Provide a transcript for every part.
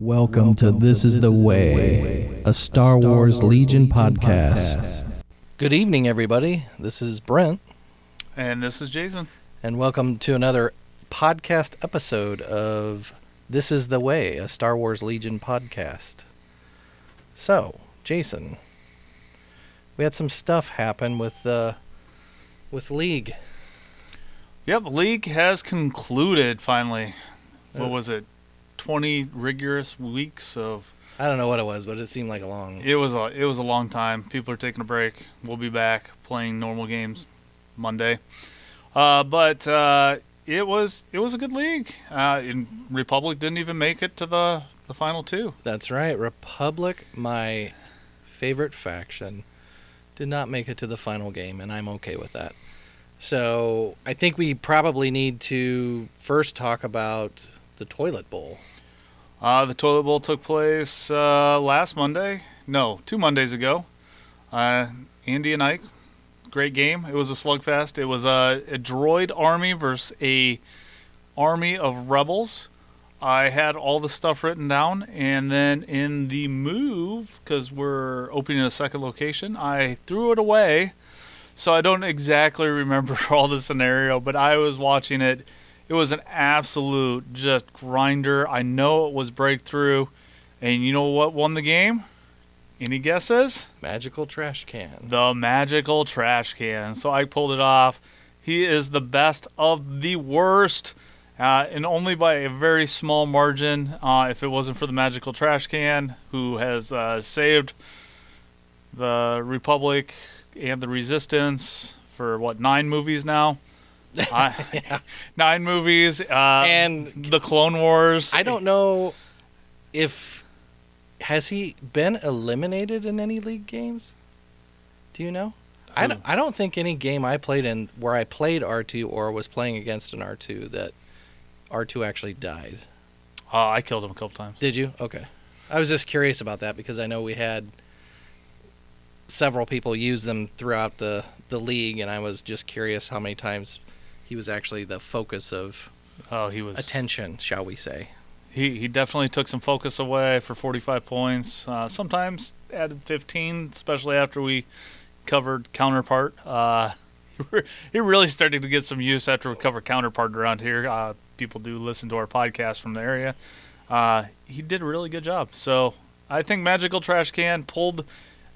Welcome to This Is The Way, a Star Wars Legion podcast. Good evening, everybody. This is Brent. And this is Jason. And welcome to another podcast episode of This Is The Way, a Star Wars Legion podcast. So, Jason, we had some stuff happen with League. Yep, League has concluded, finally. What was it? 20 rigorous weeks of... I don't know what it was, but it seemed like a long... It was a long time. People are taking a break. We'll be back playing normal games Monday. But it was a good league. Republic didn't even make it to the final two. That's right. Republic, my favorite faction, did not make it to the final game, and I'm okay with that. So I think we probably need to first talk about the Toilet Bowl. The Toilet Bowl took place last Monday. No, 2 Mondays ago. Andy and Ike, great game. It was a slugfest. It was a droid army versus a army of rebels. I had all the stuff written down, and then in the move, because we're opening a second location, I threw it away. So I don't exactly remember all the scenario, but I was watching it. It was an absolute just grinder. I know it was breakthrough. And you know what won the game? Any guesses? Magical trash can. The magical trash can. So I pulled it off. He is the best of the worst, and only by a very small margin. If it wasn't for the magical trash can, who has saved the Republic and the Resistance for 9 movies now? Yeah. 9 movies and the Clone Wars. I don't know if has he been eliminated in any league games? Do you know? I don't think any game I played in where I played R2 or was playing against an R2 that R2 actually died. I killed him a couple times. Did you? Okay. I was just curious about that because I know we had several people use them throughout the league, and I was just curious how many times he was actually the focus of attention, shall we say. He definitely took some focus away for 45 points, sometimes added 15, especially after we covered Counterpart. He really started to get some use after we covered Counterpart around here. People do listen to our podcast from the area. He did a really good job. So I think Magical Trash Can pulled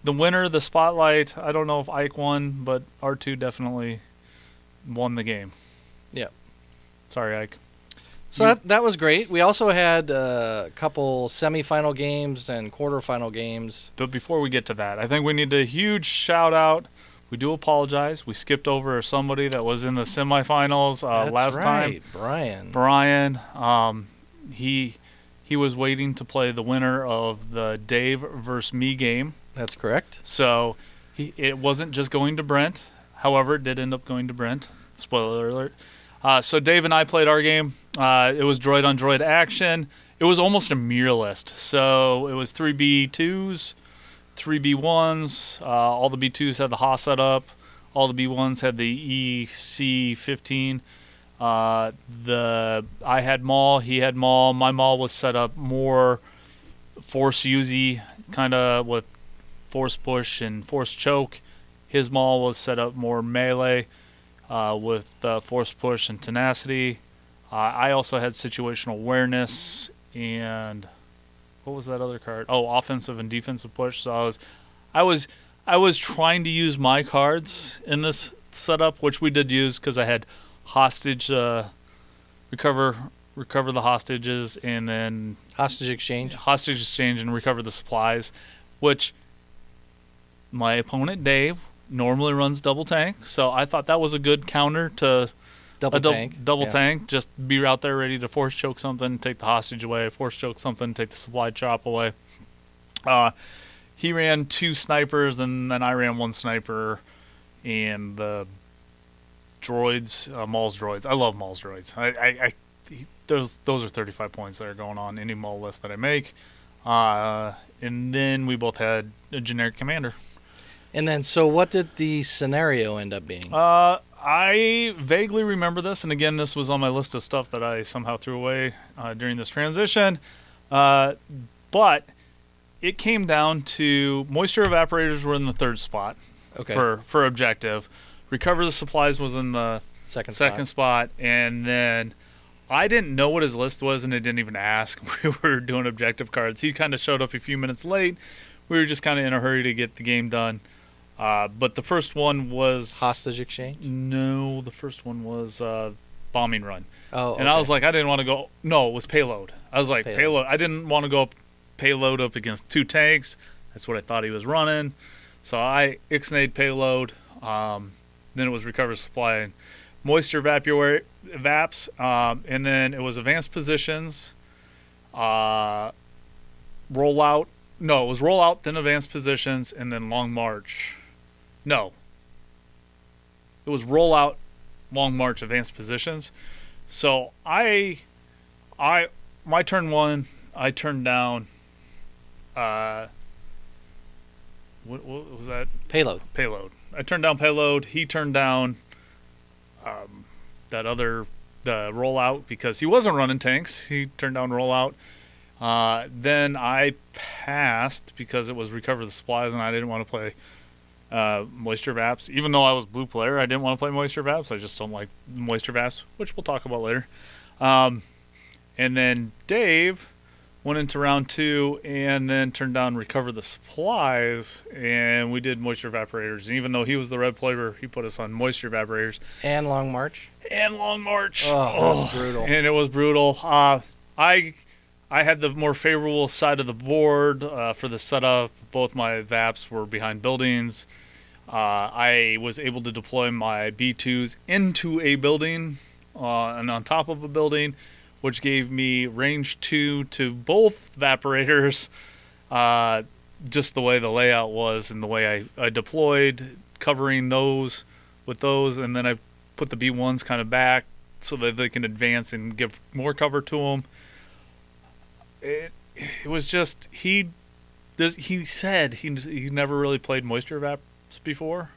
the winner, the spotlight. I don't know if Ike won, but R2 definitely won the game. Yeah. Sorry, Ike. So that was great. We also had a couple semifinal games and quarterfinal games. But before we get to that, I think we need a huge shout-out. We do apologize. We skipped over somebody that was in the semifinals last time. That's right, Brian. He was waiting to play the winner of the Dave versus me game. That's correct. So it wasn't just going to Brent. However, it did end up going to Brent. Spoiler alert. So Dave and I played our game. It was droid-on-droid action. It was almost a mirror list. So it was 3B2s, 3B1s. All the B2s had the HA setup. All the B1s had the EC15. I had Maul. He had Maul. My Maul was set up more Force-usy, kind of with Force Push and Force Choke. His Maul was set up more melee with Force Push and Tenacity. I also had Situational Awareness and what was that other card? Oh, Offensive and Defensive Push. So I was trying to use my cards in this setup, which we did use because I had Hostage recover the hostages, and then Hostage Exchange and Recover the Supplies, which my opponent, Dave, normally runs double tank, so I thought that was a good counter to double tank. Just be out there ready to force choke something, take the hostage away, force choke something, take the supply drop away. He ran 2 snipers, and then I ran 1 sniper, and the droids, Maul's droids. I love Maul's droids. Those are 35 points that are going on any Maul list that I make. And then we both had a generic commander. And then, so what did the scenario end up being? I vaguely remember this, and again, this was on my list of stuff that I somehow threw away during this transition. But it came down to Moisture Evaporators were in the third spot for objective. Recover the Supplies was in the second spot. And then I didn't know what his list was, and I didn't even ask. We were doing objective cards. He kind of showed up a few minutes late. We were just kind of in a hurry to get the game done. But the first one was... Hostage Exchange? No, the first one was Bombing Run. Oh, and I was like, I didn't want to go... No, it was Payload. I was like, Payload. I didn't want to go up against two tanks. That's what I thought he was running. So I ixnayed Payload. Then it was Recover Supply and Moisture Evaps. And then it was Advanced Positions, Rollout. No, it was Rollout, then Advanced Positions, and then Long March. No. It was Rollout, Long March, Advanced Positions. So I my turn one, I turned down what was that? Payload. I turned down Payload. He turned down the Rollout because he wasn't running tanks. He turned down Rollout. Then I passed because it was Recover the Supplies, and I didn't want to play Moisture Vaps. Even though I was blue player, I didn't want to play Moisture Vaps. I just don't like Moisture Vaps, which we'll talk about later. And then Dave went into round two and then turned down Recover the Supplies, and we did Moisture Evaporators. And even though he was the red player, he put us on Moisture Evaporators. And Long March. Oh, that was brutal. And it was brutal. I had the more favorable side of the board for the setup. Both my VAPs were behind buildings. I was able to deploy my B2s into a building and on top of a building, which gave me range 2 to both evaporators. Just the way the layout was and the way I deployed, covering those with those. And then I put the B1s kind of back so that they can advance and give more cover to them. It was just he said he never really played Moisture Vaps before,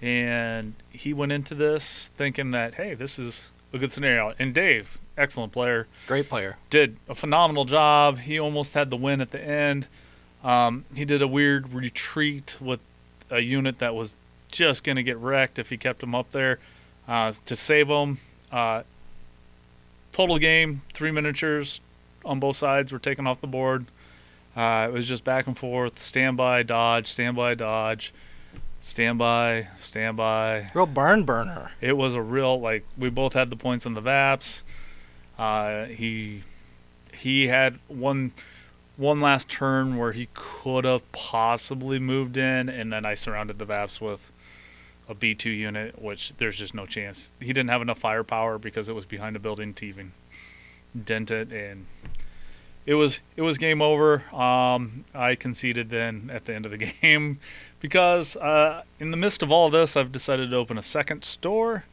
and he went into this thinking that, hey, this is a good scenario. And Dave, excellent player, great player, did a phenomenal job. He almost had the win at the end. He did a weird retreat with a unit that was just going to get wrecked if he kept him up there to save him. Total game, 3 miniatures on both sides were taken off the board. It was just back and forth, standby, dodge, standby, dodge. Real barn burner. It was a real, like, we both had the points on the VAPs. He had one last turn where he could have possibly moved in, and then I surrounded the VAPs with a B2 unit, which there's just no chance. He didn't have enough firepower because it was behind a building to even dent it, and it was game over. I conceded then at the end of the game because in the midst of all this, I've decided to open a second store,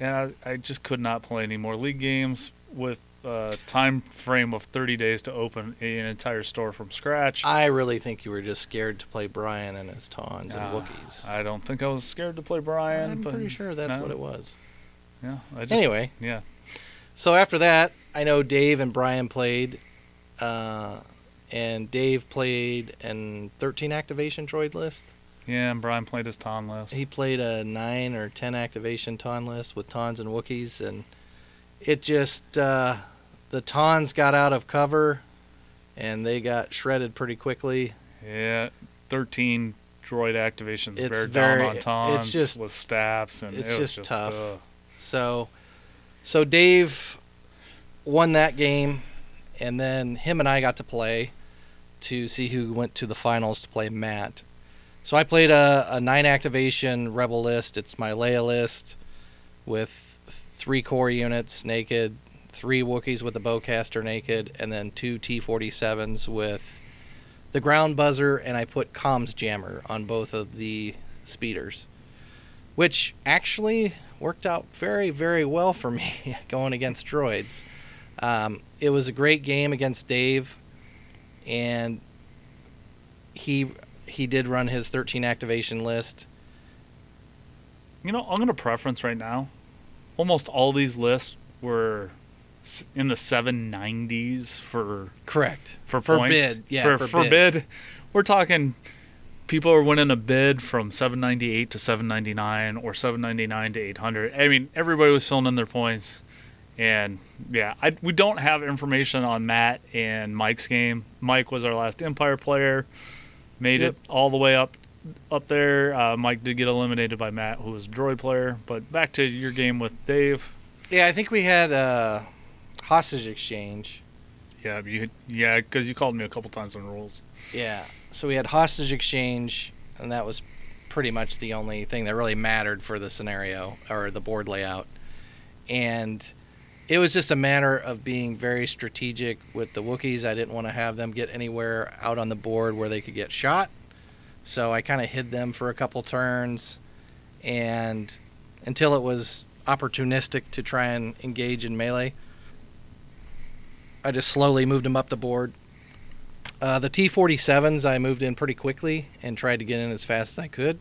and I just could not play any more league games with a time frame of 30 days to open an entire store from scratch. I really think you were just scared to play Brian and his Tawns and Wookiees. I don't think I was scared to play Brian. I'm pretty sure that's what it was. Yeah. Anyway. Yeah. So after that, I know Dave and Brian played, and Dave played a 13 activation droid list. Yeah, and Brian played his Taun list. He played a 9 or 10 activation Taun list with Tauns and Wookiees, and it just, the Tauns got out of cover, and they got shredded pretty quickly. Yeah, 13 droid activations bear down on Tauns with STAPs, and it's just tough. So Dave won that game, and then him and I got to play to see who went to the finals to play Matt. So I played a 9 activation Rebel list. It's my Leia list with 3 core units naked, 3 Wookiees with the Bowcaster naked, and then 2 T-47s with the ground buzzer, and I put comms jammer on both of the speeders, which actually worked out very, very well for me going against droids. It was a great game against Dave, and he did run his 13 activation list. You know, I'm going to preference right now. Almost all these lists were in the 790s for correct for points. Bid. Yeah, for bid. We're talking people are winning a bid from 798 to 799 or 799 to 800. I mean, everybody was filling in their points. And, yeah, we don't have information on Matt and Mike's game. Mike was our last Empire player, made it all the way up there. Mike did get eliminated by Matt, who was a droid player. But back to your game with Dave. Yeah, I think we had Hostage Exchange. Yeah, because you called me a couple times on rules. Yeah, so we had Hostage Exchange, and that was pretty much the only thing that really mattered for the scenario or the board layout. And it was just a matter of being very strategic with the Wookiees. I didn't want to have them get anywhere out on the board where they could get shot. So I kind of hid them for a couple turns, and until it was opportunistic to try and engage in melee, I just slowly moved them up the board. The T-47s I moved in pretty quickly and tried to get in as fast as I could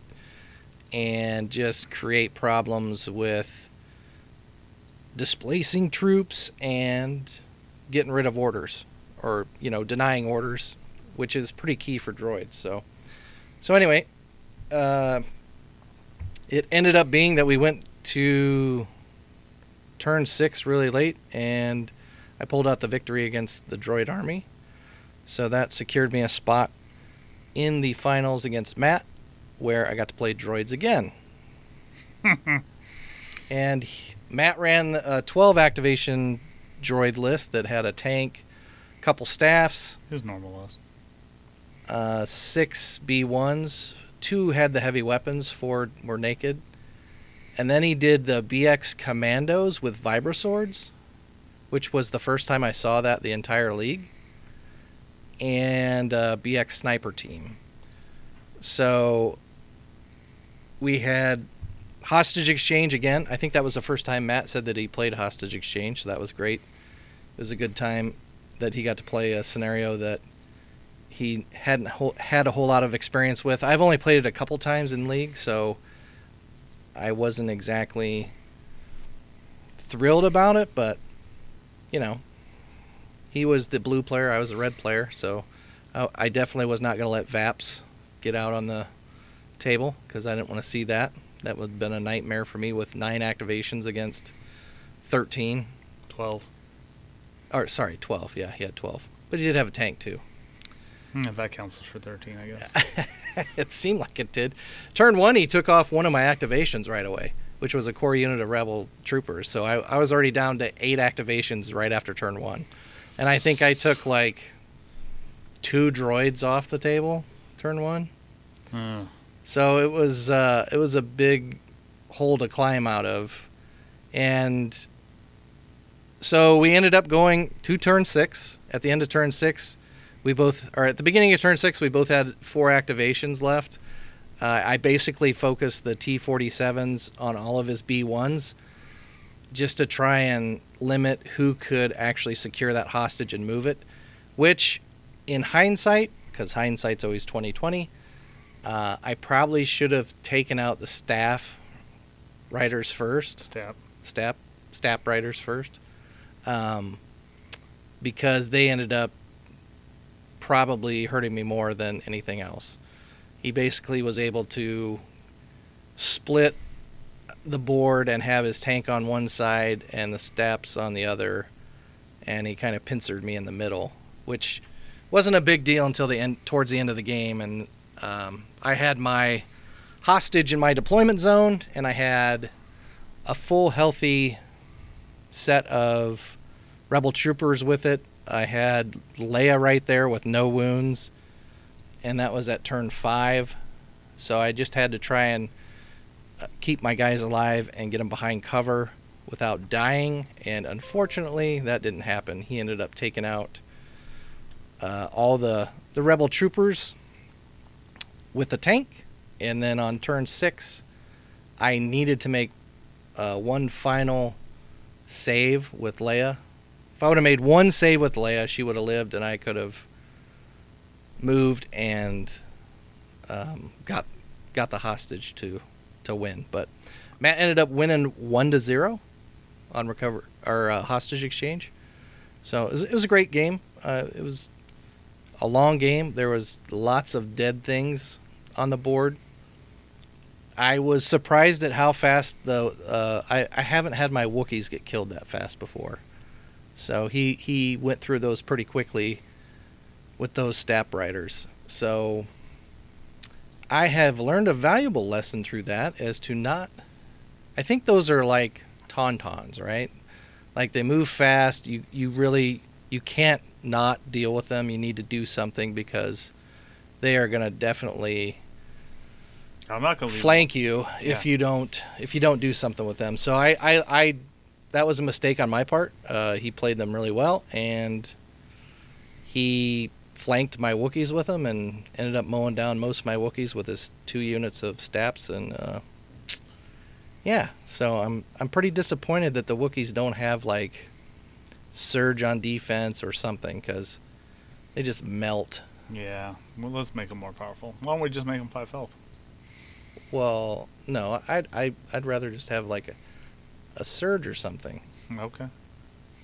and just create problems with displacing troops and getting rid of orders or, denying orders, which is pretty key for droids. So anyway, it ended up being that we went to turn 6 really late, and I pulled out the victory against the droid army. So that secured me a spot in the finals against Matt, where I got to play droids again. And Matt ran a 12 activation droid list that had a tank, a couple staffs. His normal list. 6 B1s. 2 had the heavy weapons. 4 were naked. And then he did the BX commandos with vibro-swords, which was the first time I saw that the entire league. And a BX sniper team. So we had Hostage Exchange again. I think that was the first time Matt said that he played Hostage Exchange, so that was great. It was a good time that he got to play a scenario that he hadn't had a whole lot of experience with. I've only played it a couple times in League, so I wasn't exactly thrilled about it, but, he was the blue player, I was the red player, so I definitely was not going to let Vaps get out on the table because I didn't want to see that. That would have been a nightmare for me with 9 activations against 13. 12. Or, sorry, 12. Yeah, he had 12. But he did have a tank, too. If that counts for 13, I guess. It seemed like it did. Turn 1, he took off one of my activations right away, which was a core unit of Rebel troopers. So I was already down to 8 activations right after turn 1. And I think I took, 2 droids off the table turn 1. So it was a big hole to climb out of. And so we ended up going to turn 6. At the end of turn 6, at the beginning of turn 6, we both had 4 activations left. I basically focused the T-47s on all of his B-1s just to try and limit who could actually secure that hostage and move it, which in hindsight, because hindsight's always 20/20, I probably should have taken out the riders first. STAP riders first. Because they ended up probably hurting me more than anything else. He basically was able to split the board and have his tank on one side and the STAPs on the other, and he kind of pincered me in the middle, which wasn't a big deal until towards the end of the game, and I had my hostage in my deployment zone, and I had a full healthy set of Rebel troopers with it. I had Leia right there with no wounds, and that was at turn 5. So I just had to try and keep my guys alive and get them behind cover without dying, and unfortunately that didn't happen. He ended up taking out all the Rebel troopers with the tank, and then on turn 6, I needed to make one final save with Leia. If I would have made one save with Leia, she would have lived, and I could have moved and got the hostage to win. But Matt ended up winning 1-0 on Hostage Exchange, So it was a great game. It was a long game. There was lots of dead things on the board. I was surprised at how fast I haven't had my Wookiees get killed that fast before. So he went through those pretty quickly with those STAP riders. So I have learned a valuable lesson through that as to not... I think those are like Tauntauns, right? Like they move fast. You can't not deal with them. You need to do something because they are going to definitely... I'm not going to flank you if you don't do something with them. So I that was a mistake on my part. He played them really well, and he flanked my Wookiees with them and ended up mowing down most of my Wookiees with his 2 units of STAPs. And so I'm pretty disappointed that the Wookiees don't have like surge on defense or something, because they just melt. Yeah, well, let's make them more powerful. Why don't we just make them 5 health? Well, no, I'd rather just have like a surge or something. Okay.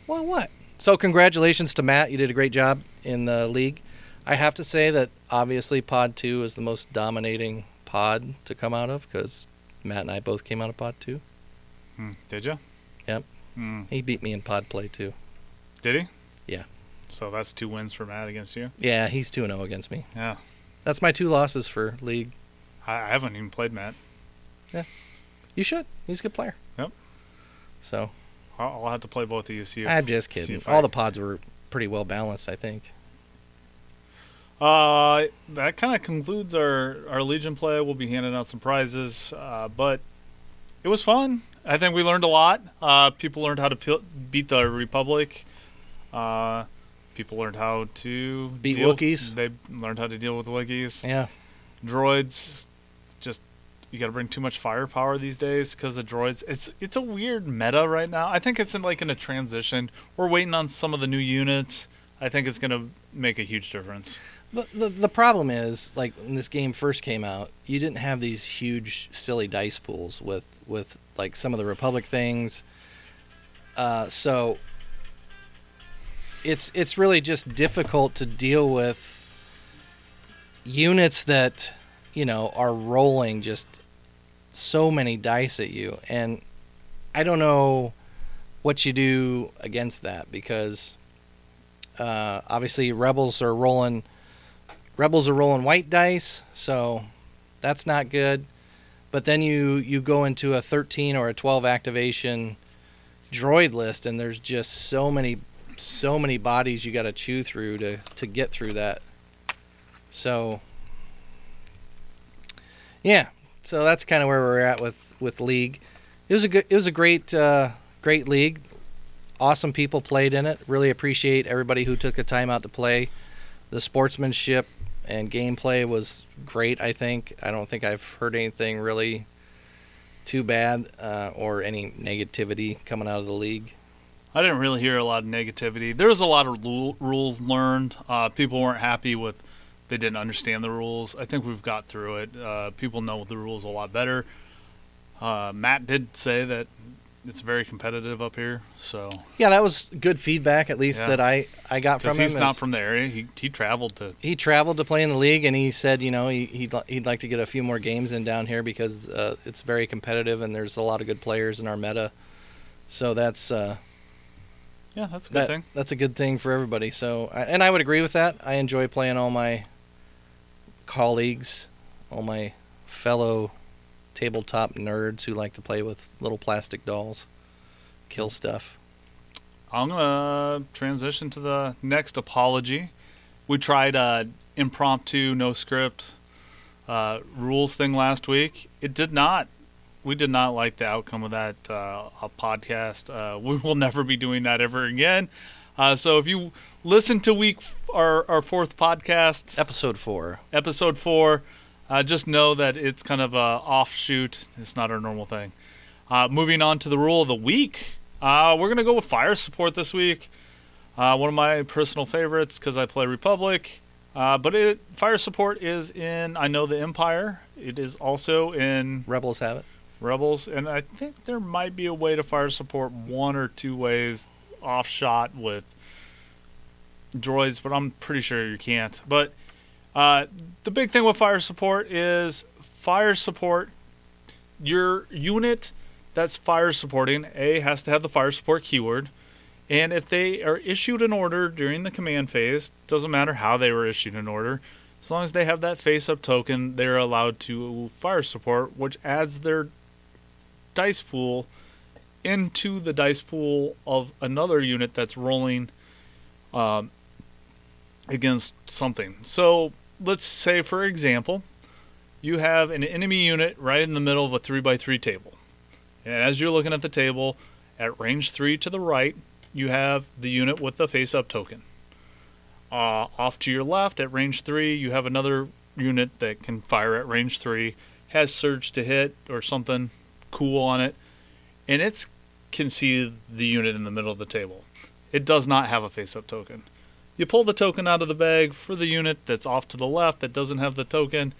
Well, what? So congratulations to Matt. You did a great job in the league. I have to say that obviously Pod 2 is the most dominating pod to come out of, because Matt and I both came out of Pod 2. Did you? Yep. He beat me in pod play too. Did he? Yeah. So that's 2 wins for Matt against you? Yeah, he's 2-0 against me. Yeah. That's my 2 losses for league. I haven't even played Matt. Yeah. You should. He's a good player. Yep. So. I'll have to play both of you. I'm just kidding. All the pods were pretty well balanced, I think. That kind of concludes our Legion play. We'll be handing out some prizes. But it was fun. I think we learned a lot. People learned how to beat the Republic. People learned how to... Beat Wookiees. They learned how to deal with Wookiees. Yeah. Droids... Just you got to bring too much firepower these days because the droids. It's a weird meta right now. I think it's in a transition. We're waiting on some of the new units. I think it's going to make a huge difference. The problem is, like, when this game first came out, you didn't have these huge silly dice pools with like some of the Republic things. So it's really just difficult to deal with units that, you know, are rolling just so many dice at you. And I don't know what you do against that, because obviously rebels are rolling white dice, so that's not good. But then you go into a 13 or a 12 activation droid list, and there's just so many bodies you got to chew through to get through that. So yeah, so that's kind of where we're at with league. It was a great league. Awesome people played in it. Really appreciate everybody who took the time out to play. The sportsmanship and gameplay was great. I think I don't think I've heard anything really too bad or any negativity coming out of the league. I didn't really hear a lot of negativity. There was a lot of rules learned. People weren't happy with. They didn't understand the rules. I think we've got through it. People know the rules a lot better. Matt did say that it's very competitive up here. So yeah, that was good feedback, at least that I got from him. He's not from the area. He traveled to play in the league, and he said, you know, he'd like to get a few more games in down here because it's very competitive and there's a lot of good players in our meta. So that's that's a good thing. That's a good thing for everybody. So and I would agree with that. I enjoy playing all my colleagues, all my fellow tabletop nerds who like to play with little plastic dolls, kill stuff. I'm gonna transition to the next apology. We tried impromptu, no script rules thing last week. We did not like the outcome of that podcast. We will never be doing that ever again. So if you listen to our 4th podcast, episode 4, just know that it's kind of a offshoot. It's not our normal thing. Moving on to the rule of the week, we're going to go with fire support this week. One of my personal favorites because I play Republic. But fire support is in, I know, the Empire. It is also in... Rebels have it. Rebels, and I think there might be a way to fire support 1 or 2 ways offshot with droids, but I'm pretty sure you can't. But the big thing with fire support is fire support. Your unit that's fire supporting, A, has to have the fire support keyword. And if they are issued an order during the command phase, doesn't matter how they were issued an order, as long as they have that face-up token, they're allowed to fire support, which adds their dice pool into the dice pool of another unit that's rolling against something. So let's say, for example, you have an enemy unit right in the middle of a 3x3 table. And as you're looking at the table, at range 3 to the right, you have the unit with the face-up token. Off to your left, at range 3, you have another unit that can fire at range 3, has surge to hit or something cool on it, and it can see the unit in the middle of the table. It does not have a face-up token. You pull the token out of the bag for the unit that's off to the left that doesn't have the token,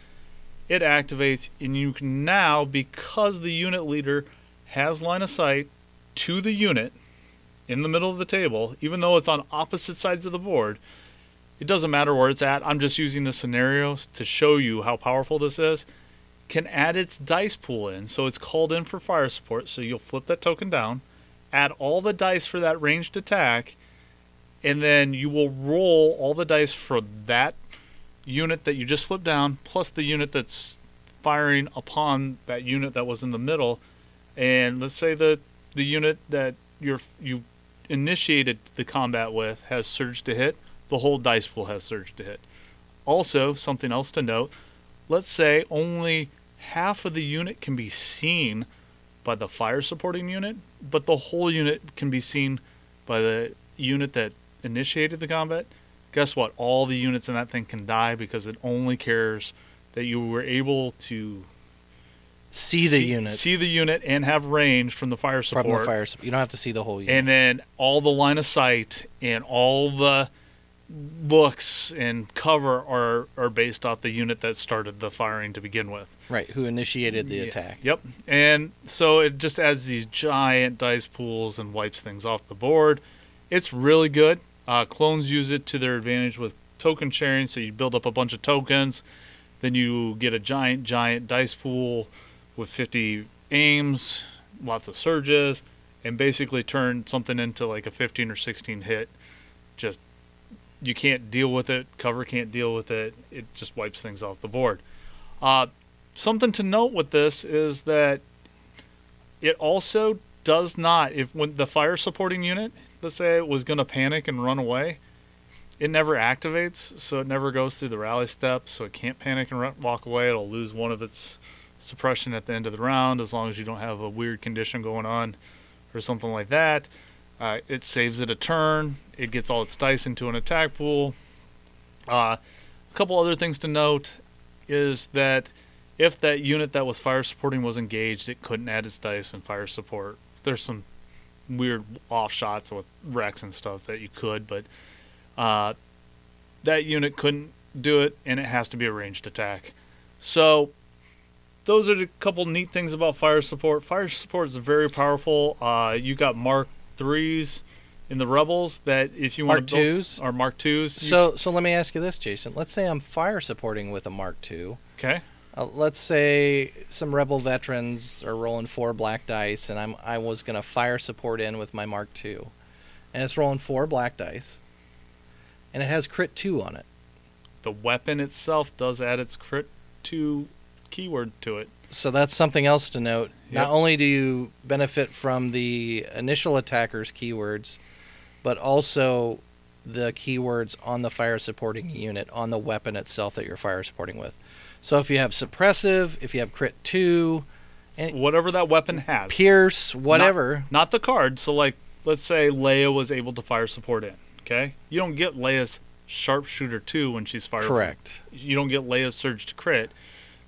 it activates, and you can now, because the unit leader has line of sight to the unit in the middle of the table, even though it's on opposite sides of the board, it doesn't matter where it's at. I'm just using the scenarios to show you how powerful this is. Can add its dice pool in, so it's called in for fire support. So you'll flip that token down, add all the dice for that ranged attack, and then you will roll all the dice for that unit that you just flipped down, plus the unit that's firing upon that unit that was in the middle. And let's say the unit that you've initiated the combat with has surge to hit. The whole dice pool has surge to hit. Also, something else to note, let's say only half of the unit can be seen by the fire supporting unit, but the whole unit can be seen by the unit that initiated the combat. Guess what? All the units in that thing can die because it only cares that you were able to see the unit and have range from the fire support. From the fire support. You don't have to see the whole unit. And then all the line of sight and all the looks and cover are based off the unit that started the firing to begin with. Right, who initiated the attack. Yep, and so it just adds these giant dice pools and wipes things off the board. It's really good. Clones use it to their advantage with token sharing, so you build up a bunch of tokens, then you get a giant dice pool with 50 aims, lots of surges, and basically turn something into like a 15 or 16 hit. Just you can't deal with it. Cover can't deal with it. It just wipes things off the board. Something to note with this is that it also does not, if when the fire supporting unit, let's say it was going to panic and run away, it never activates, so it never goes through the rally step, so it can't panic and walk away. It'll lose one of its suppression at the end of the round as long as you don't have a weird condition going on or something like that. It saves it a turn. It gets all its dice into an attack pool. A couple other things to note is that if that unit that was fire supporting was engaged, it couldn't add its dice in fire support. There's some weird off shots with wrecks and stuff that you could, but that unit couldn't do it, and it has to be a ranged attack. So those are a couple neat things about fire support. Fire support is very powerful. You got Mark IIIs in the Rebels that if you want to build, or Mark IIs. So let me ask you this, Jason. Let's say I'm fire supporting with a Mark II. Okay. Let's say some Rebel veterans are rolling 4 black dice, and I was going to fire support in with my Mark II, and it's rolling 4 black dice, and it has crit 2 on it. The weapon itself does add its crit 2 keyword to it. So that's something else to note. Yep. Not only do you benefit from the initial attacker's keywords, but also the keywords on the fire supporting unit, on the weapon itself that you're fire supporting with. So if you have suppressive, if you have crit 2, and whatever that weapon has, Pierce, whatever. Not the card. So like, let's say Leia was able to fire support in. Okay, you don't get Leia's sharpshooter 2 when she's fire. Correct. You don't get Leia's surge to crit.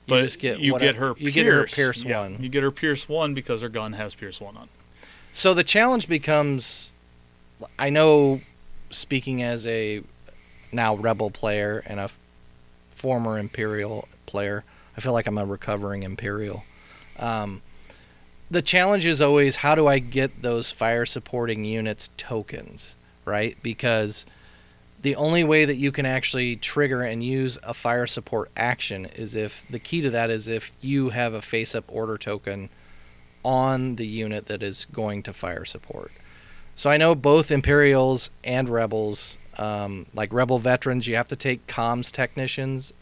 But you just get, you get her Pierce 1. You get her Pierce 1 because her gun has Pierce 1 on it. So the challenge becomes, I know, speaking as a now Rebel player and a former Imperial player, I feel like I'm a recovering Imperial. The challenge is always, how do I get those fire supporting units tokens, right? Because the only way that you can actually trigger and use a fire support action is if the key to that is if you have a face-up order token on the unit that is going to fire support. So I know both Imperials and Rebels, like Rebel Veterans, you have to take comms technicians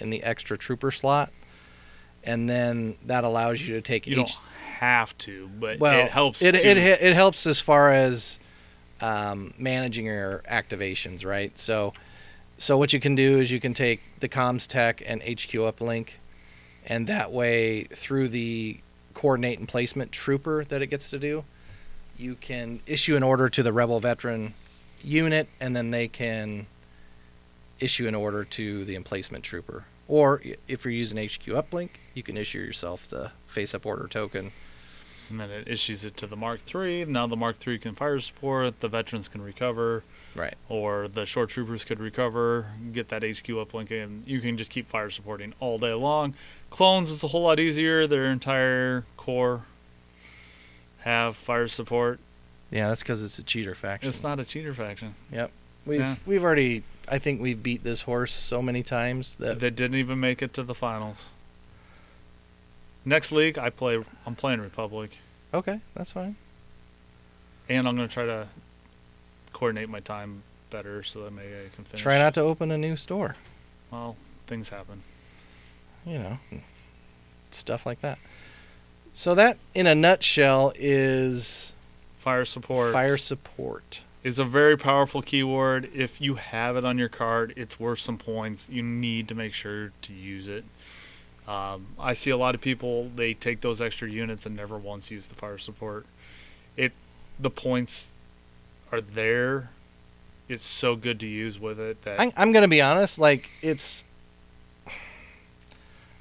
in the extra trooper slot, and then that allows you to take each... You don't have to, but it helps. It helps as far as... managing your activations, right? So what you can do is you can take the comms tech and HQ uplink, and that way through the coordinate and placement trooper that it gets to do, you can issue an order to the Rebel Veteran unit, and then they can issue an order to the emplacement trooper. Or if you're using HQ uplink, you can issue yourself the face-up order token. And then it issues it to the Mark III. Now the Mark III can fire support. The veterans can recover. Right. Or the short troopers could recover, get that HQ uplink, and you can just keep fire supporting all day long. Clones, it's a whole lot easier. Their entire corps have fire support. Yeah, that's because it's a cheater faction. It's not a cheater faction. Yep. We've already, I think we've beat this horse so many times that... They didn't even make it to the finals. Next league, I'm playing Republic. Okay, that's fine. And I'm going to try to coordinate my time better so that maybe I can finish. Try not to open a new store. Well, things happen. You know, stuff like that. So that, in a nutshell, is... Fire support. Fire support. It's a very powerful keyword. If you have it on your card, it's worth some points. You need to make sure to use it. I see a lot of people, they take those extra units and never once use the fire support. The points are there. It's so good to use with it. That I'm going to be honest. I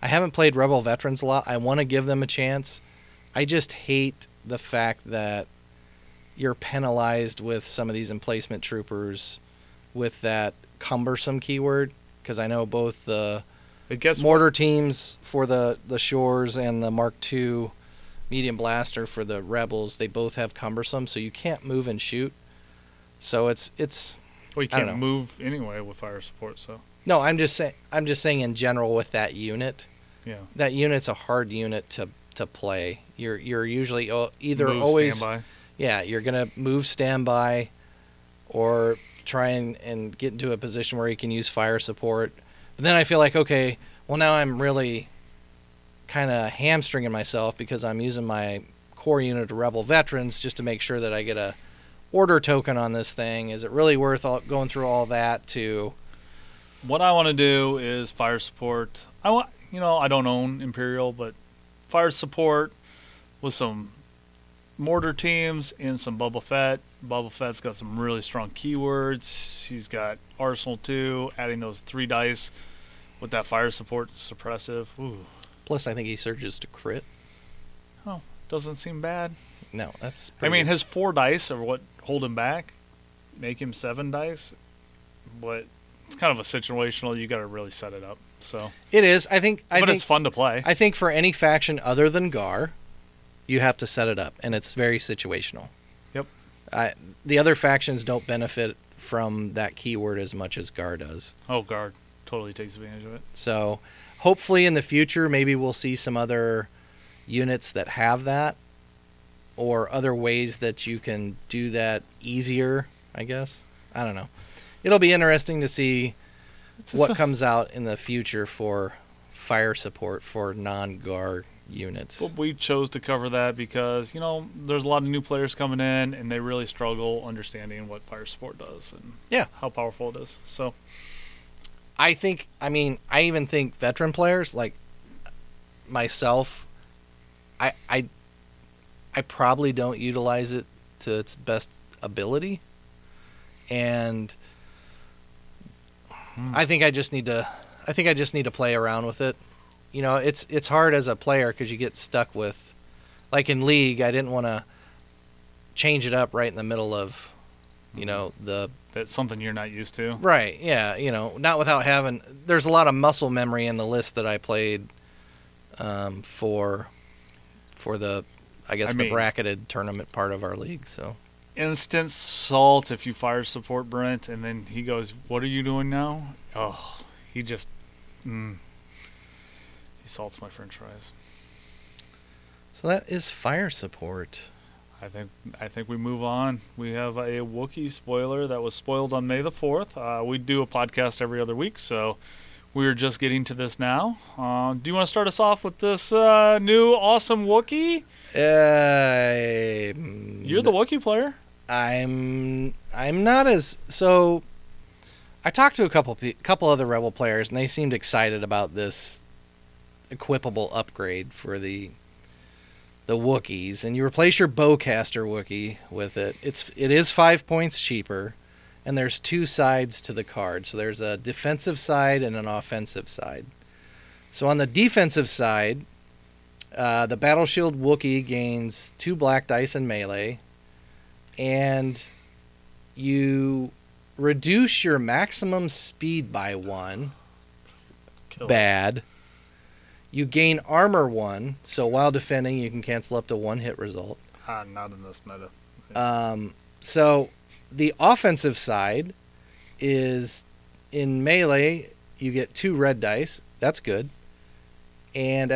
haven't played Rebel Veterans a lot. I want to give them a chance. I just hate the fact that you're penalized with some of these emplacement troopers with that cumbersome keyword. Because I know both the... Mortar teams for the Shores and the Mark II medium blaster for the Rebels, they both have cumbersome, so you can't move and shoot. So it's you can't move anyway with fire support, so. No, I'm just saying in general with that unit. Yeah. That unit's a hard unit to play. You're usually either move, always standby. Yeah, you're going to move standby or try and get into a position where you can use fire support. But then I feel like, okay, well, now I'm really kind of hamstringing myself because I'm using my core unit of Rebel Veterans just to make sure that I get a order token on this thing. Is it really worth going through all that to... What I want to do is fire support. I don't own Imperial, but fire support with some mortar teams and some Boba Fett. Boba Fett's got some really strong keywords. He's got Arsenal 2, adding those 3 dice with that fire support suppressive. Ooh. Plus, I think he surges to crit. Oh, doesn't seem bad. No, that's pretty good. His 4 dice are what hold him back, make him 7 dice, but it's kind of a situational. You got to really set it up. So it is. I think it's fun to play. I think for any faction other than GAR, you have to set it up, and it's very situational. The other factions don't benefit from that keyword as much as GAR does. Oh, GAR totally takes advantage of it. So hopefully in the future, maybe we'll see some other units that have that or other ways that you can do that easier, I guess. I don't know. It'll be interesting to see what comes out in the future for fire support for non-GAR units. But we chose to cover that because, there's a lot of new players coming in and they really struggle understanding what fire support does and how powerful it is. So I think, I even think veteran players like myself, I probably don't utilize it to its best ability. And I think I just need to play around with it. It's hard as a player because you get stuck with, like in League, I didn't want to change it up right in the middle of, that's something you're not used to. Right, yeah, not without having, there's a lot of muscle memory in the list that I played for the bracketed tournament part of our league, so. instant salt if you fire support Brent, and then he goes, "What are you doing now?" Oh, he just, he salts my French fries. So that is fire support. I think we move on. We have a Wookiee spoiler that was spoiled on May the 4th. We do a podcast every other week, so we're just getting to this now. Do you want to start us off with this new awesome Wookiee? You're the Wookiee player. I'm not as so. I talked to a couple other Rebel players, and they seemed excited about this equipable upgrade for the Wookiees, and you replace your Bowcaster Wookiee with it. It is 5 points cheaper, and there's two sides to the card. So there's a defensive side and an offensive side. So on the defensive side, the Battleshield Wookiee gains two black dice in melee, and you reduce your maximum speed by one. Kill. Bad. You gain armor one, so while defending, you can cancel up to one hit result. Not in this meta. Yeah. So the offensive side is in melee, you get two red dice. That's good. And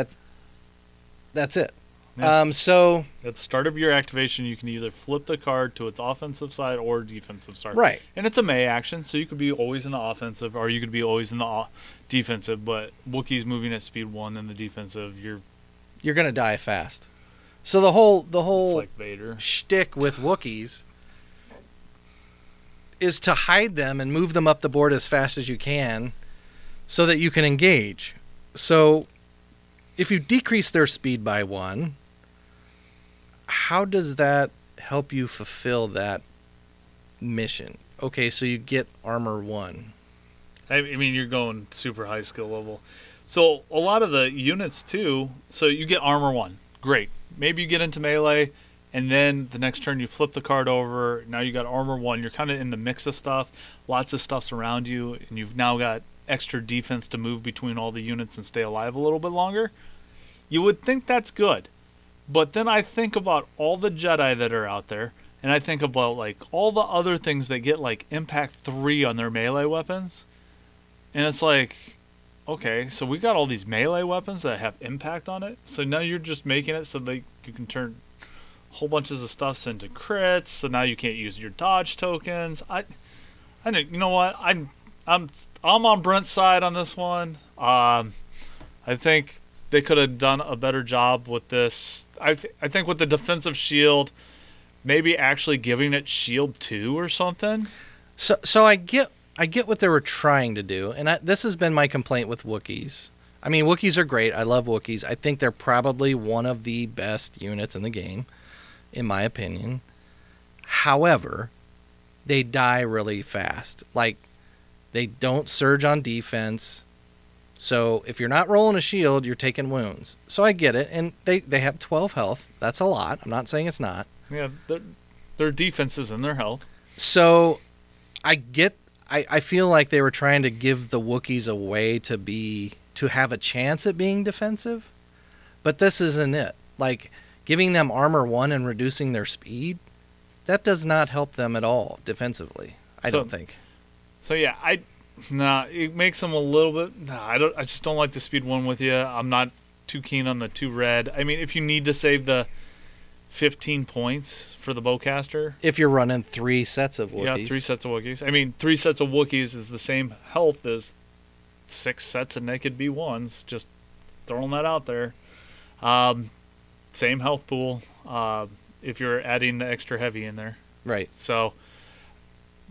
that's it. Yeah. So at the start of your activation, you can either flip the card to its offensive side or defensive side. Right. And it's a melee action, so you could be always in the offensive or you could be always in the defensive, but Wookiee's moving at speed 1 in the defensive, you're going to die fast. So the whole like Vader shtick with Wookiees is to hide them and move them up the board as fast as you can so that you can engage. So if you decrease their speed by 1, how does that help you fulfill that mission? Okay, so you get armor 1. I mean, you're going super high skill level. So a lot of the units, too, so you get armor 1. Great. Maybe you get into melee, and then the next turn you flip the card over. Now you got armor 1. You're kind of in the mix of stuff. Lots of stuff's around you, and you've now got extra defense to move between all the units and stay alive a little bit longer. You would think that's good. But then I think about all the Jedi that are out there, and I think about like all the other things that get like Impact 3 on their melee weapons. And it's like, okay, so we got all these melee weapons that have impact on it. So now you're just making it so that you can turn whole bunches of stuffs into crits. So now you can't use your dodge tokens. I didn't, you know what? I'm on Brent's side on this one. I think they could have done a better job with this. I think with the defensive shield, maybe actually giving it shield 2 or something. So I get what they were trying to do, and this has been my complaint with Wookiees. I mean, Wookiees are great. I love Wookiees. I think they're probably one of the best units in the game, in my opinion. However, they die really fast. Like, they don't surge on defense. So if you're not rolling a shield, you're taking wounds. So I get it, and they have 12 health. That's a lot. I'm not saying it's not. Yeah, their defense is in their health. So I get... I feel like they were trying to give the Wookiees a way to have a chance at being defensive, but this isn't it. Like, giving them armor 1 and reducing their speed, that does not help them at all defensively. I don't think. So yeah, it makes them a little bit. I just don't like the speed 1 with you. I'm not too keen on the 2 red. I mean, if you need to save the 15 points for the Bowcaster. If you're running 3 sets of Wookiees. Yeah, 3 sets of Wookiees. I mean, 3 sets of Wookiees is the same health as 6 sets of naked B1s. Just throwing that out there. Same health pool if you're adding the extra heavy in there. Right. So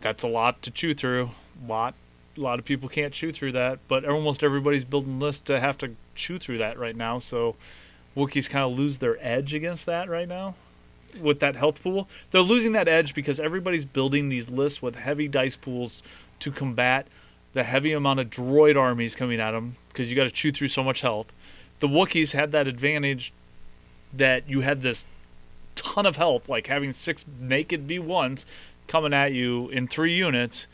that's a lot to chew through. A lot of people can't chew through that, but almost everybody's building lists to have to chew through that right now, so... Wookiees kind of lose their edge against that right now with that health pool. They're losing that edge because everybody's building these lists with heavy dice pools to combat the heavy amount of droid armies coming at them because you got to chew through so much health. The Wookiees had that advantage that you had this ton of health, like having 6 naked B1s coming at you in 3 units.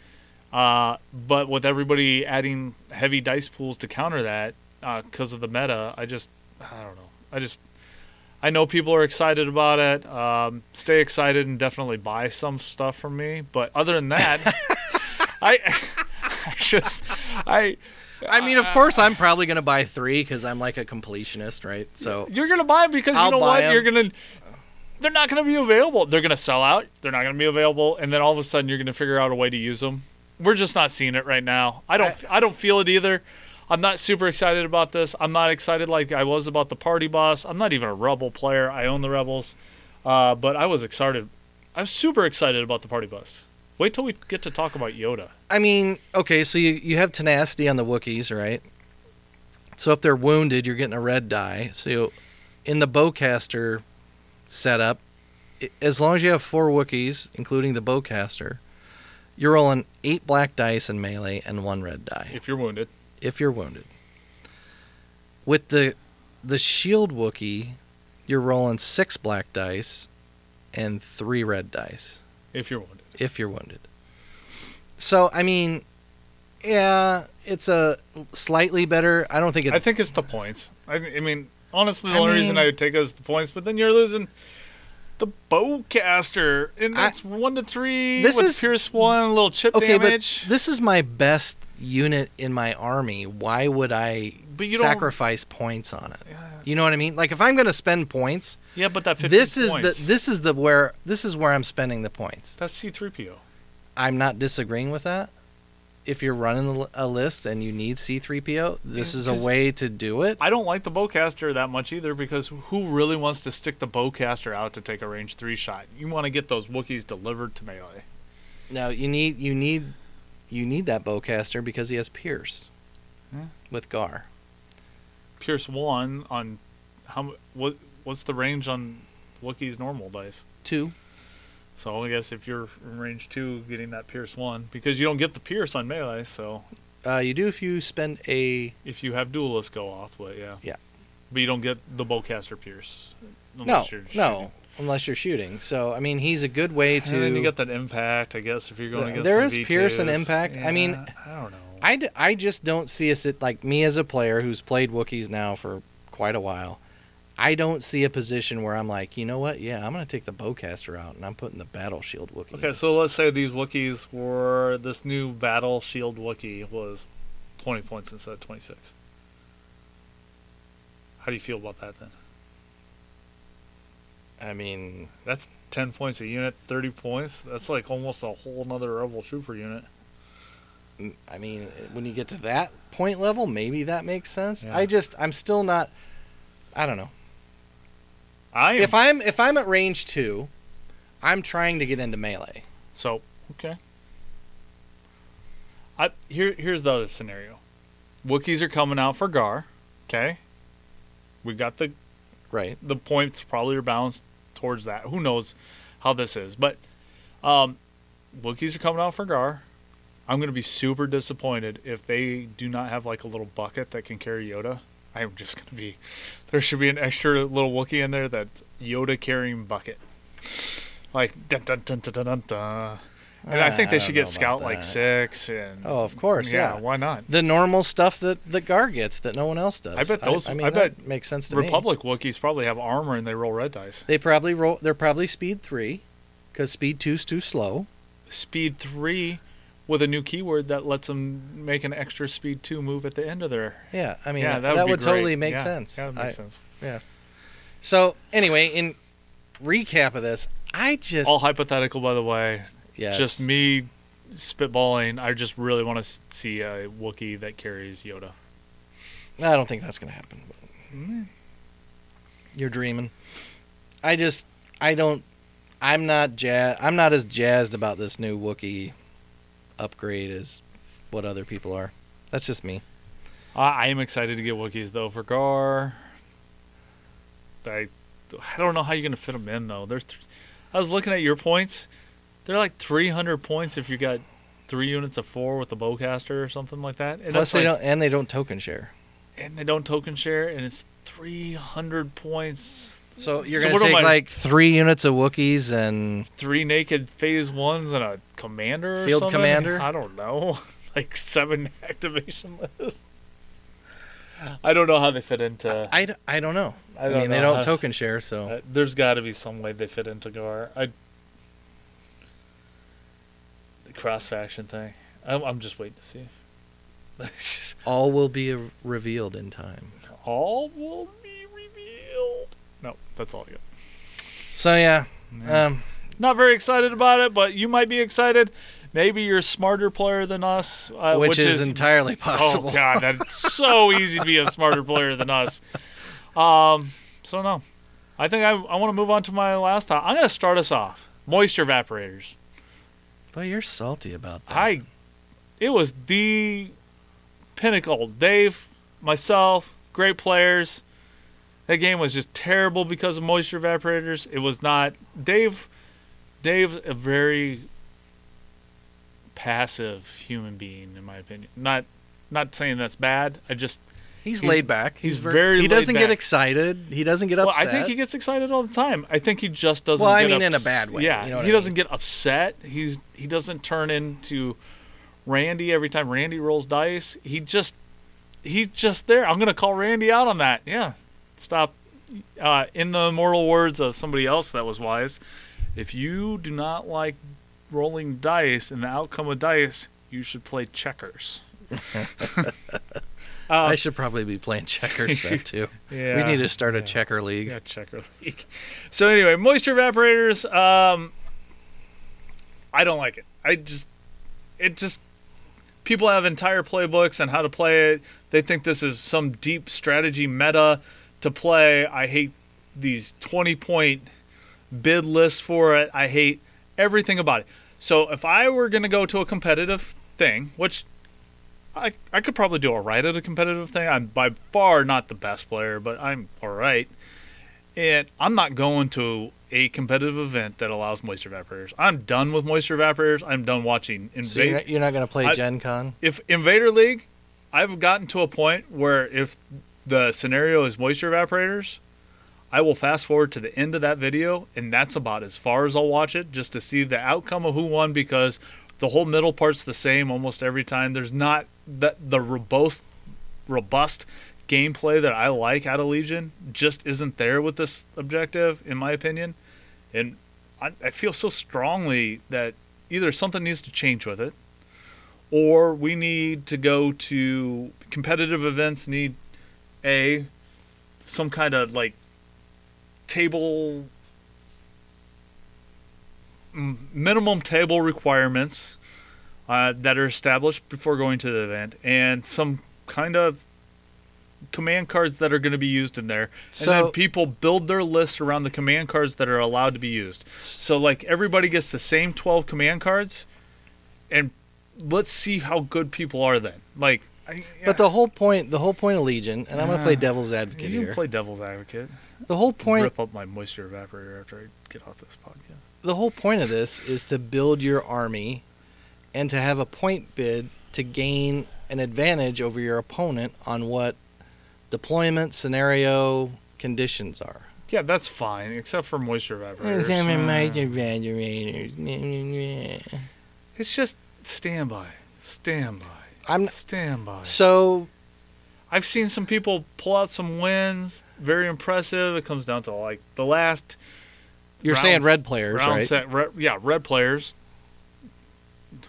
But with everybody adding heavy dice pools to counter that because of the meta, I don't know. I just, I know people are excited about it. Stay excited and definitely buy some stuff from me. But other than that, I mean, of course, I'm probably going to buy 3 because I'm like a completionist, right? So you're going to buy them because I'll you know what? Them. You're going to. They're not going to be available. They're going to sell out. They're not going to be available, and then all of a sudden, you're going to figure out a way to use them. We're just not seeing it right now. I don't feel it either. I'm not super excited about this. I'm not excited like I was about the Party Boss. I'm not even a Rebel player. I own the Rebels, but I was excited. I was super excited about the Party Boss. Wait till we get to talk about Yoda. I mean, okay, so you have Tenacity on the Wookiees, right? So if they're wounded, you're getting a red die. So in the Bowcaster setup, as long as you have 4 Wookiees, including the Bowcaster, you're rolling 8 black dice in melee and 1 red die. If you're wounded. With the shield Wookiee, you're rolling 6 black dice and 3 red dice. If you're wounded. So, I mean, yeah, it's a slightly better. I think it's the points. I mean, honestly, the only reason I would take it is the points, but then you're losing the Bowcaster, and that's 1 to 3 with Pierce 1, a little chip damage. But this is my best unit in my army. Why would I sacrifice points on it? Yeah. You know what I mean? Like, if I'm going to spend points, yeah, but that 15 points. This is where I'm spending the points. That's C-3PO. I'm not disagreeing with that. If you're running a list and you need C-3PO, this is a way to do it. I don't like the Bowcaster that much either, because who really wants to stick the Bowcaster out to take a range 3 shot? You want to get those Wookiees delivered to melee. No, you need that Bowcaster because he has Pierce with GAR. Pierce 1 on how? What's the range on Wookiees normal dice? 2. So I guess if you're in range 2, getting that Pierce 1, because you don't get the Pierce on melee, so... you do if you spend a... If you have Duelist go off, but yeah. Yeah. But you don't get the Bowcaster Pierce. Unless you're shooting. So, I mean, he's a good way to... And then you got that Impact, I guess, if you're going to get there some VTs. There is Pierce and Impact. Yeah, I mean... I don't know. I just don't see us... Like, me as a player who's played Wookiees now for quite a while... I don't see a position where I'm like, you know what? Yeah, I'm going to take the Bowcaster out, and I'm putting the Battleshield Wookiee. Okay, so let's say these Wookiees were... This new Battleshield Wookiee was 20 points instead of 26. How do you feel about that, then? I mean... That's 10 points a unit, 30 points. That's like almost a whole other Rebel Trooper unit. I mean, when you get to that point level, maybe that makes sense. Yeah. I'm still not... I don't know. If I'm at range 2, I'm trying to get into melee. So okay. Here's the other scenario. Wookiees are coming out for GAR. Okay, we got the right. The points probably are balanced towards that. Who knows how this is? But Wookiees are coming out for GAR. I'm going to be super disappointed if they do not have like a little bucket that can carry Yoda. I'm just going to be... There should be an extra little Wookiee in there that Yoda carrying bucket. Like, dun-dun-dun-dun-dun-dun. And I think they should get Scout like 6. And, oh, of course, yeah. Why not? The normal stuff that GAR gets that no one else does. I bet that makes sense to me. Wookiees probably have armor and they roll red dice. They're probably speed 3 because speed 2 is too slow. Speed 3... With a new keyword that lets them make an extra speed 2 move at the end of their... Yeah, I mean, that would totally make sense. Yeah, that would make sense. Yeah. So, anyway, in recap of this, I just... All hypothetical, by the way. Yeah. Just me spitballing. I just really want to see a Wookiee that carries Yoda. I don't think that's going to happen. You're dreaming. I'm not as jazzed about this new Wookiee... upgrade is what other people are. That's just me. I am excited to get Wookiees though for GAR. I don't know how you're gonna fit them in though. There's I was looking at your points. They're like 300 points if you got 3 units of 4 with the Bowcaster or something like that. And plus they don't token share, and it's 300 points. So you're going to take like 3 units of Wookiees and... 3 naked phase 1s and a commander or something? Field commander? I don't know. Like 7 activation lists. I don't know how they fit into... I don't know. I mean, they don't token share, so... there's got to be some way they fit into GAR. The cross-faction thing. I'm just waiting to see. All will be revealed in time. All will be revealed. No, that's all I got. So, yeah. Not very excited about it, but you might be excited. Maybe you're a smarter player than us. Which is entirely possible. Oh, God, that's so easy to be a smarter player than us. So, no. I think I want to move on to my last topic. I'm going to start us off. Moisture Evaporators. But you're salty about that. It was the pinnacle. Dave, myself, great players. That game was just terrible because of Moisture Evaporators. It was not... Dave's a very... passive human being, in my opinion. Not saying that's bad. I just he's laid back. He's very he doesn't get excited. He doesn't get upset. Well, I think he gets excited all the time. I think he just doesn't. Well, I mean, in a bad way. Yeah, you know what I mean? Doesn't get upset. He doesn't turn into Randy every time Randy rolls dice. He's just there. I'm gonna call Randy out on that. Yeah, stop. In the immortal words of somebody else that was wise, if you do not like rolling dice and the outcome of dice, you should play checkers. I should probably be playing checkers then too. Yeah, we need to start a checker league. Yeah, checker league. So anyway, Moisture Evaporators. I don't like it. People have entire playbooks on how to play it. They think this is some deep strategy meta to play. I hate these 20-point bid lists for it. I hate everything about it. So if I were going to go to a competitive thing, which I could probably do all right at a competitive thing. I'm by far not the best player, but I'm all right. And I'm not going to a competitive event that allows Moisture Evaporators. I'm done with Moisture Evaporators. I'm done watching Invader. So you're not going to play Gen Con? If Invader League, I've gotten to a point where if the scenario is Moisture Evaporators, I will fast forward to the end of that video, and that's about as far as I'll watch it, just to see the outcome of who won, because the whole middle part's the same almost every time. There's not the robust gameplay that I like out of Legion just isn't there with this objective, in my opinion. And I feel so strongly that either something needs to change with it, or we need to go to competitive events, need some kind of like table minimum table requirements that are established before going to the event, and some kind of command cards that are going to be used in there, and then people build their lists around the command cards that are allowed to be used. So like everybody gets the same 12 command cards, and let's see how good people are then. Like, but the whole point of Legion, and I'm going to play devil's advocate here. You can play devil's advocate. The whole point... Rip up my Moisture Evaporator after I get off this podcast. The whole point of this is to build your army and to have a point bid to gain an advantage over your opponent on what deployment, scenario, conditions are. Yeah, that's fine, except for Moisture Evaporators. It's just standby. Standby. So... I've seen some people pull out some wins, very impressive. It comes down to like the last. You're saying red players, right? Red players.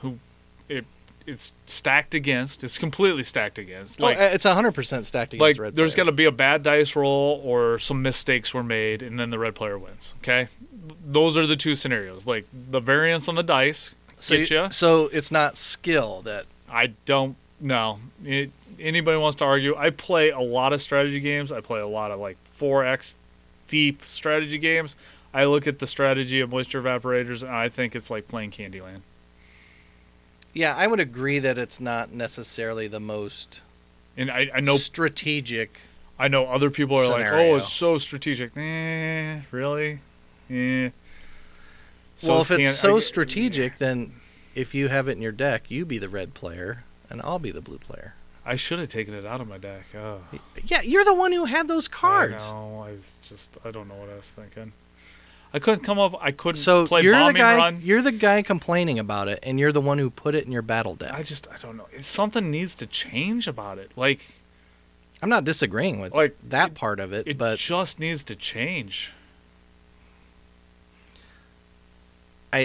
Who it's stacked against. It's completely stacked against. Like, it's 100% stacked against. Like red there's got to be a bad dice roll or some mistakes were made, and then the red player wins. Okay, those are the two scenarios. Like the variance on the dice. So it's not skill that I don't know. Anybody wants to argue. I play a lot of strategy games. I play a lot of like 4X deep strategy games. I look at the strategy of Moisture Evaporators, and I think it's like playing Candyland. Yeah, I would agree that it's not necessarily the most strategic. I know other people are scenario. Like, oh, it's so strategic. Really? So well, if it's strategic, then if you have it in your deck, you be the red player, and I'll be the blue player. I should have taken it out of my deck. Oh. Yeah, you're the one who had those cards. I know. I don't know what I was thinking. I couldn't come up. I couldn't play Bombing Run. You're the guy complaining about it, and you're the one who put it in your battle deck. I don't know. Something needs to change about it. Like, I'm not disagreeing with that part of it. It just needs to change.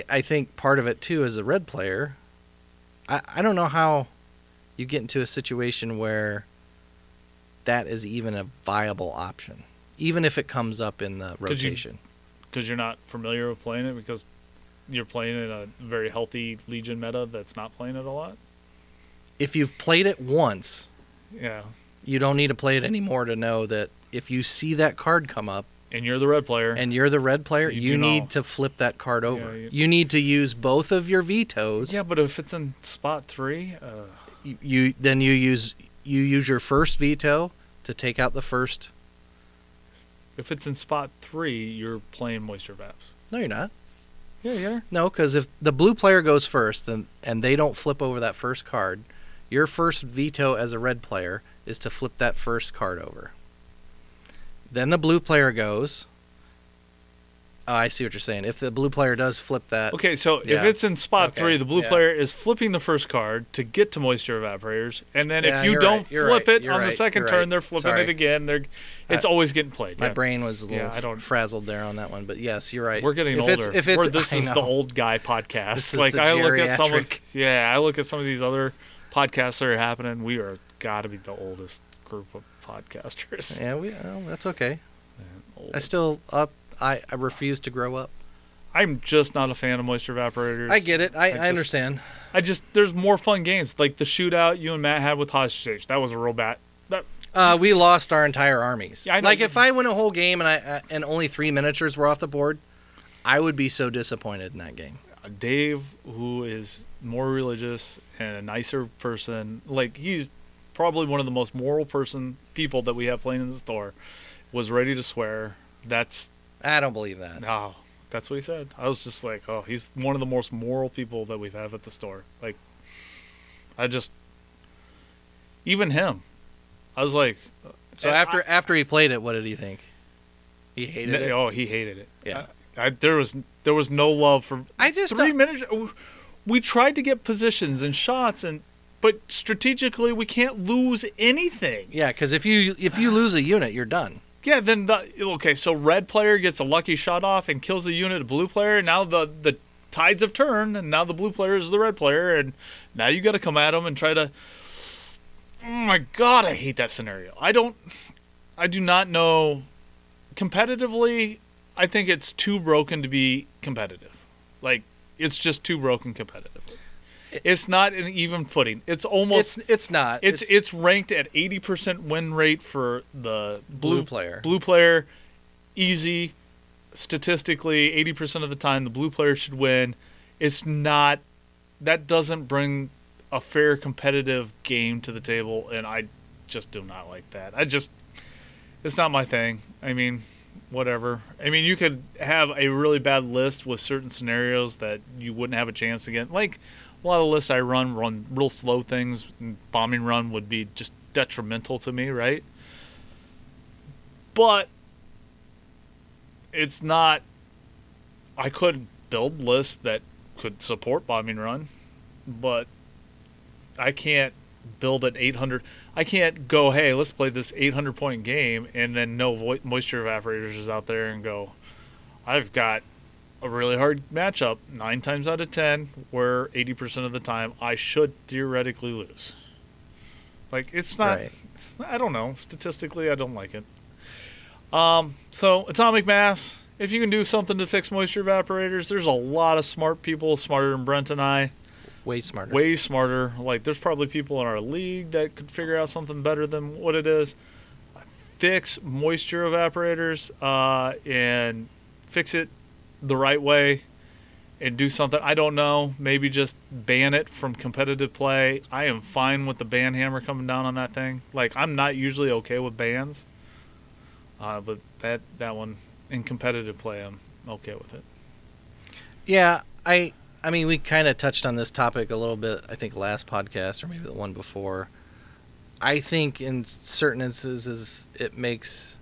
I think part of it, too, as a red player, I don't know how you get into a situation where that is even a viable option, even if it comes up in the rotation. Because you're not familiar with playing it, because you're playing in a very healthy Legion meta that's not playing it a lot? If you've played it once, yeah, you don't need to play it anymore to know that if you see that card come up, and you're the red player. You need to flip that card over. Yeah, you need to use both of your vetoes. Yeah, but if it's in spot 3, you use your first veto to take out the first. If it's in spot 3, you're playing Moisture Vaps. No, you're not. Yeah, you are. No, because if the blue player goes first and they don't flip over that first card, your first veto as a red player is to flip that first card over. Then the blue player goes. Oh, I see what you're saying. If the blue player does flip that. Okay, so if it's in spot 3, the blue player is flipping the first card to get to Moisture Evaporators, and then if you don't flip it on the second turn, they're flipping it again. It's always getting played. My brain was a little frazzled there on that one, but yes, you're right. We're getting older. This is the old guy podcast. This is the I look at some. I look at some of these other podcasts that are happening. We are got to be the oldest group of podcasters. Yeah, that's okay. Man, I refuse to grow up. I'm just not a fan of Moisture Evaporators. I get it. I understand. There's more fun games. Like the shootout you and Matt had with Hostage Exchange. That was a real bad. We lost our entire armies. Yeah, if I win a whole game and and only 3 miniatures were off the board, I would be so disappointed in that game. Dave, who is more religious and a nicer person, he's probably one of the most moral people that we have playing in the store, was ready to swear. I don't believe that. No, that's what he said. I was just like, oh, he's one of the most moral people that we've had at the store. Even him. I was like. So after he played it, what did he think? He hated it? Oh, he hated it. Yeah. There was no love for 3 minutes. We tried to get positions and shots, but strategically we can't lose anything. Yeah, because if you lose a unit, you're done. Yeah, then so red player gets a lucky shot off and kills a unit, a blue player, and now the tides have turned, and now the blue player is the red player, and now you got to come at them and try to... Oh my God, I hate that scenario. I do not know... Competitively, I think it's too broken to be competitive. It's just too broken competitively. It's not an even footing. It's almost... It's not. It's ranked at 80% win rate for the blue player. Blue player, easy. Statistically, 80% of the time, the blue player should win. It's not... That doesn't bring a fair competitive game to the table, and I just do not like that. It's not my thing. I mean, whatever. I mean, you could have a really bad list with certain scenarios that you wouldn't have a chance against. A lot of the lists I run real slow things. Bombing Run would be just detrimental to me, right? But it's not... I could build lists that could support Bombing Run, but I can't build an 800... I can't go, hey, let's play this 800-point game, and then no Moisture Evaporators is out there and go, I've got a really hard matchup 9 times out of 10 where 80% of the time I should theoretically lose. It's not, right. I don't know. Statistically, I don't like it. So Atomic Mass, if you can do something to fix Moisture Evaporators, there's a lot of smart people, smarter than Brent and I. Way smarter. There's probably people in our league that could figure out something better than what it is. Fix Moisture Evaporators and fix it the right way and do something. I don't know. Maybe just ban it from competitive play. I am fine with the ban hammer coming down on that thing. I'm not usually okay with bans. But that one in competitive play, I'm okay with it. Yeah, I mean, we kind of touched on this topic a little bit, I think, last podcast or maybe the one before. I think in certain instances it makes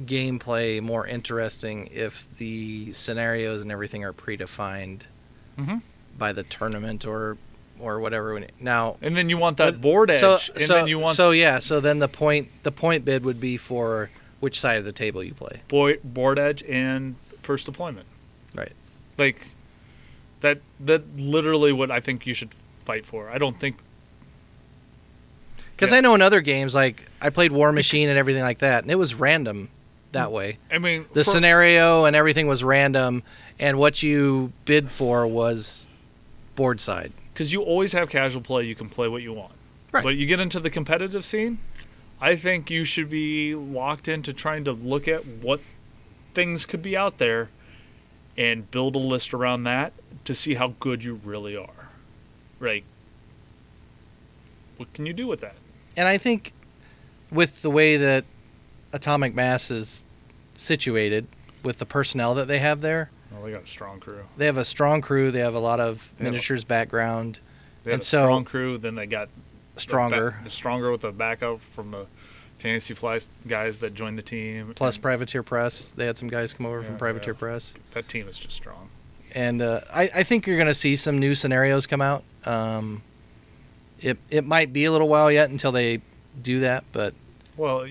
gameplay more interesting if the scenarios and everything are predefined by the tournament or or whatever. Now, and then you want that board edge. So then the point bid would be for which side of the table you play. Board edge and first deployment. Right. Like that literally what I think you should fight for. I don't think. Because I know in other games, like I played War Machine and everything like that, and it was random that way. I mean, the scenario and everything was random, and what you bid for was board side. Because you always have casual play, you can play what you want. Right. But you get into the competitive scene, I think you should be locked into trying to look at what things could be out there and build a list around that to see how good you really are. Right. What can you do with that? And I think with the way that Atomic Mass is situated, with the personnel that they have there. Well, they got a strong crew. They have a strong crew. They have a lot of miniatures background. They have a strong crew. Then they got stronger. Stronger with the backup from the Fantasy Flies guys that joined the team. Plus Privateer Press. They had some guys come over from Privateer Press. That team is just strong. And I think you're going to see some new scenarios come out. It might be a little while yet until they do that, but... Well,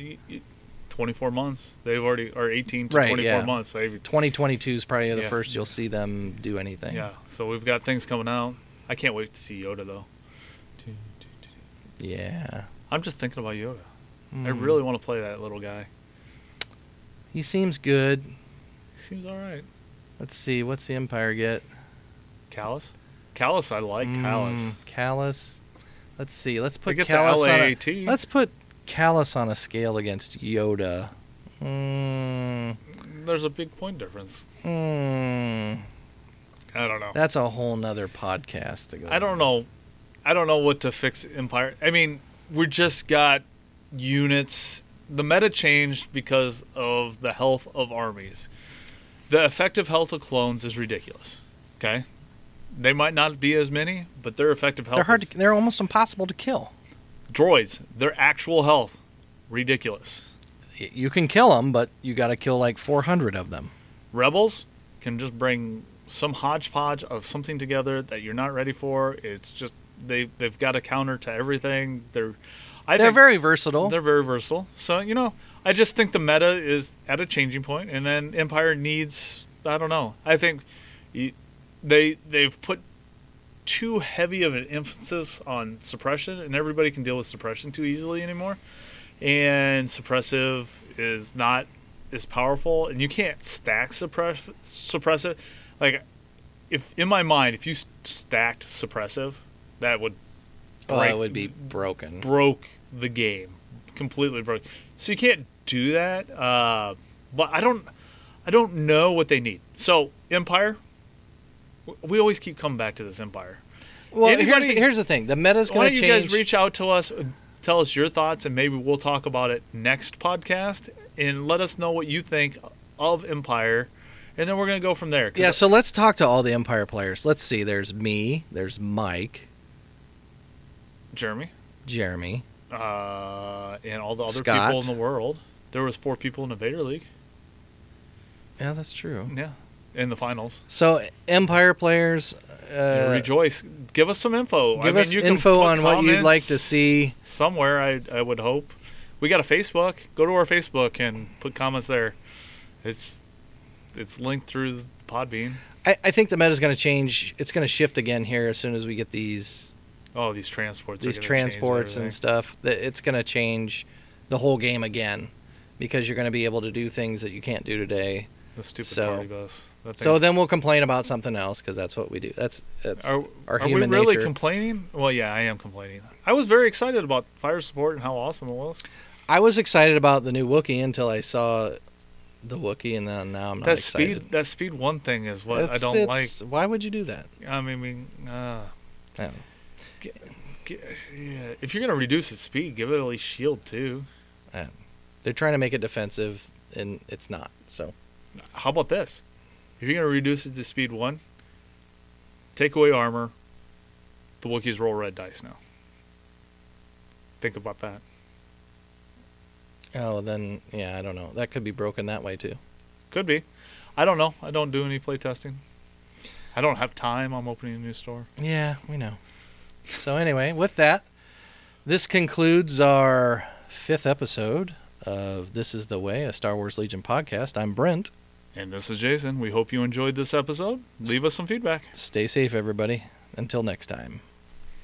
24 months. They've already... Or 18 to 24 months. 2022 is probably the first you'll see them do anything. Yeah, so we've got things coming out. I can't wait to see Yoda, though. Yeah. I'm just thinking about Yoda. I really want to play that little guy. He seems good. He seems all right. Let's see. What's the Empire get? Callus? Callus, I like Callus. Callus. Let's see. Let's put Callus on a scale against Yoda. There's a big point difference. I don't know. That's a whole nother podcast to go. I don't know what to fix Empire. I mean, we just got units. The meta changed because of the health of armies. The effective health of clones is ridiculous. Okay? They might not be as many, but their effective health... They're almost impossible to kill. Droids, their actual health, ridiculous. You can kill them, but you got to kill like 400 of them. Rebels can just bring some hodgepodge of something together that you're not ready for. It's just they've got a counter to everything. They're very versatile. They're very versatile. So, you know, I just think the meta is at a changing point, and then Empire needs... I don't know. I think... They've put too heavy of an emphasis on suppression, and everybody can deal with suppression too easily anymore. And suppressive is not as powerful, and you can't stack suppressive. Like, if in my mind, if you stacked suppressive, that would be broken. Broke the game completely. Broke. So you can't do that. But I don't know what they need. So Empire. We always keep coming back to this Empire. Well, here's the thing. The meta's going to change. Why don't you guys reach out to us, tell us your thoughts, and maybe we'll talk about it next podcast, and let us know what you think of Empire, and then we're going to go from there. Yeah, so let's talk to all the Empire players. Let's see. There's me. There's Mike. Jeremy. And all the other Scott. People in the world. There was 4 people in the Vader League. Yeah, that's true. Yeah. In the finals. So, Empire players... rejoice. Give us some info. You can info on what you'd like to see. Somewhere, I would hope. We got a Facebook. Go to our Facebook and put comments there. It's linked through Podbean. I think the meta's going to change. It's going to shift again here as soon as we get these... Oh, these transports. These transports and stuff. It's going to change the whole game again because you're going to be able to do things that you can't do today. The stupid party bus. So then we'll complain about something else because that's what we do. That's our human nature. Are we really complaining? Well, yeah, I am complaining. I was very excited about fire support and how awesome it was. I was excited about the new Wookiee until I saw the Wookiee, and then now I'm not excited. That speed one thing is what I don't like. Why would you do that? I mean, I don't know. If you're going to reduce its speed, give it at least shield too. They're trying to make it defensive, and it's not, so... How about this? If you're going to reduce it to speed 1, take away armor, the Wookiees roll red dice now. Think about that. Oh, then, yeah, I don't know. That could be broken that way, too. Could be. I don't know. I don't do any playtesting. I don't have time. I'm opening a new store. Yeah, we know. So anyway, with that, this concludes our 5th episode of This Is The Way, a Star Wars Legion podcast. I'm Brent. And this is Jason. We hope you enjoyed this episode. Leave us some feedback. Stay safe, everybody. Until next time.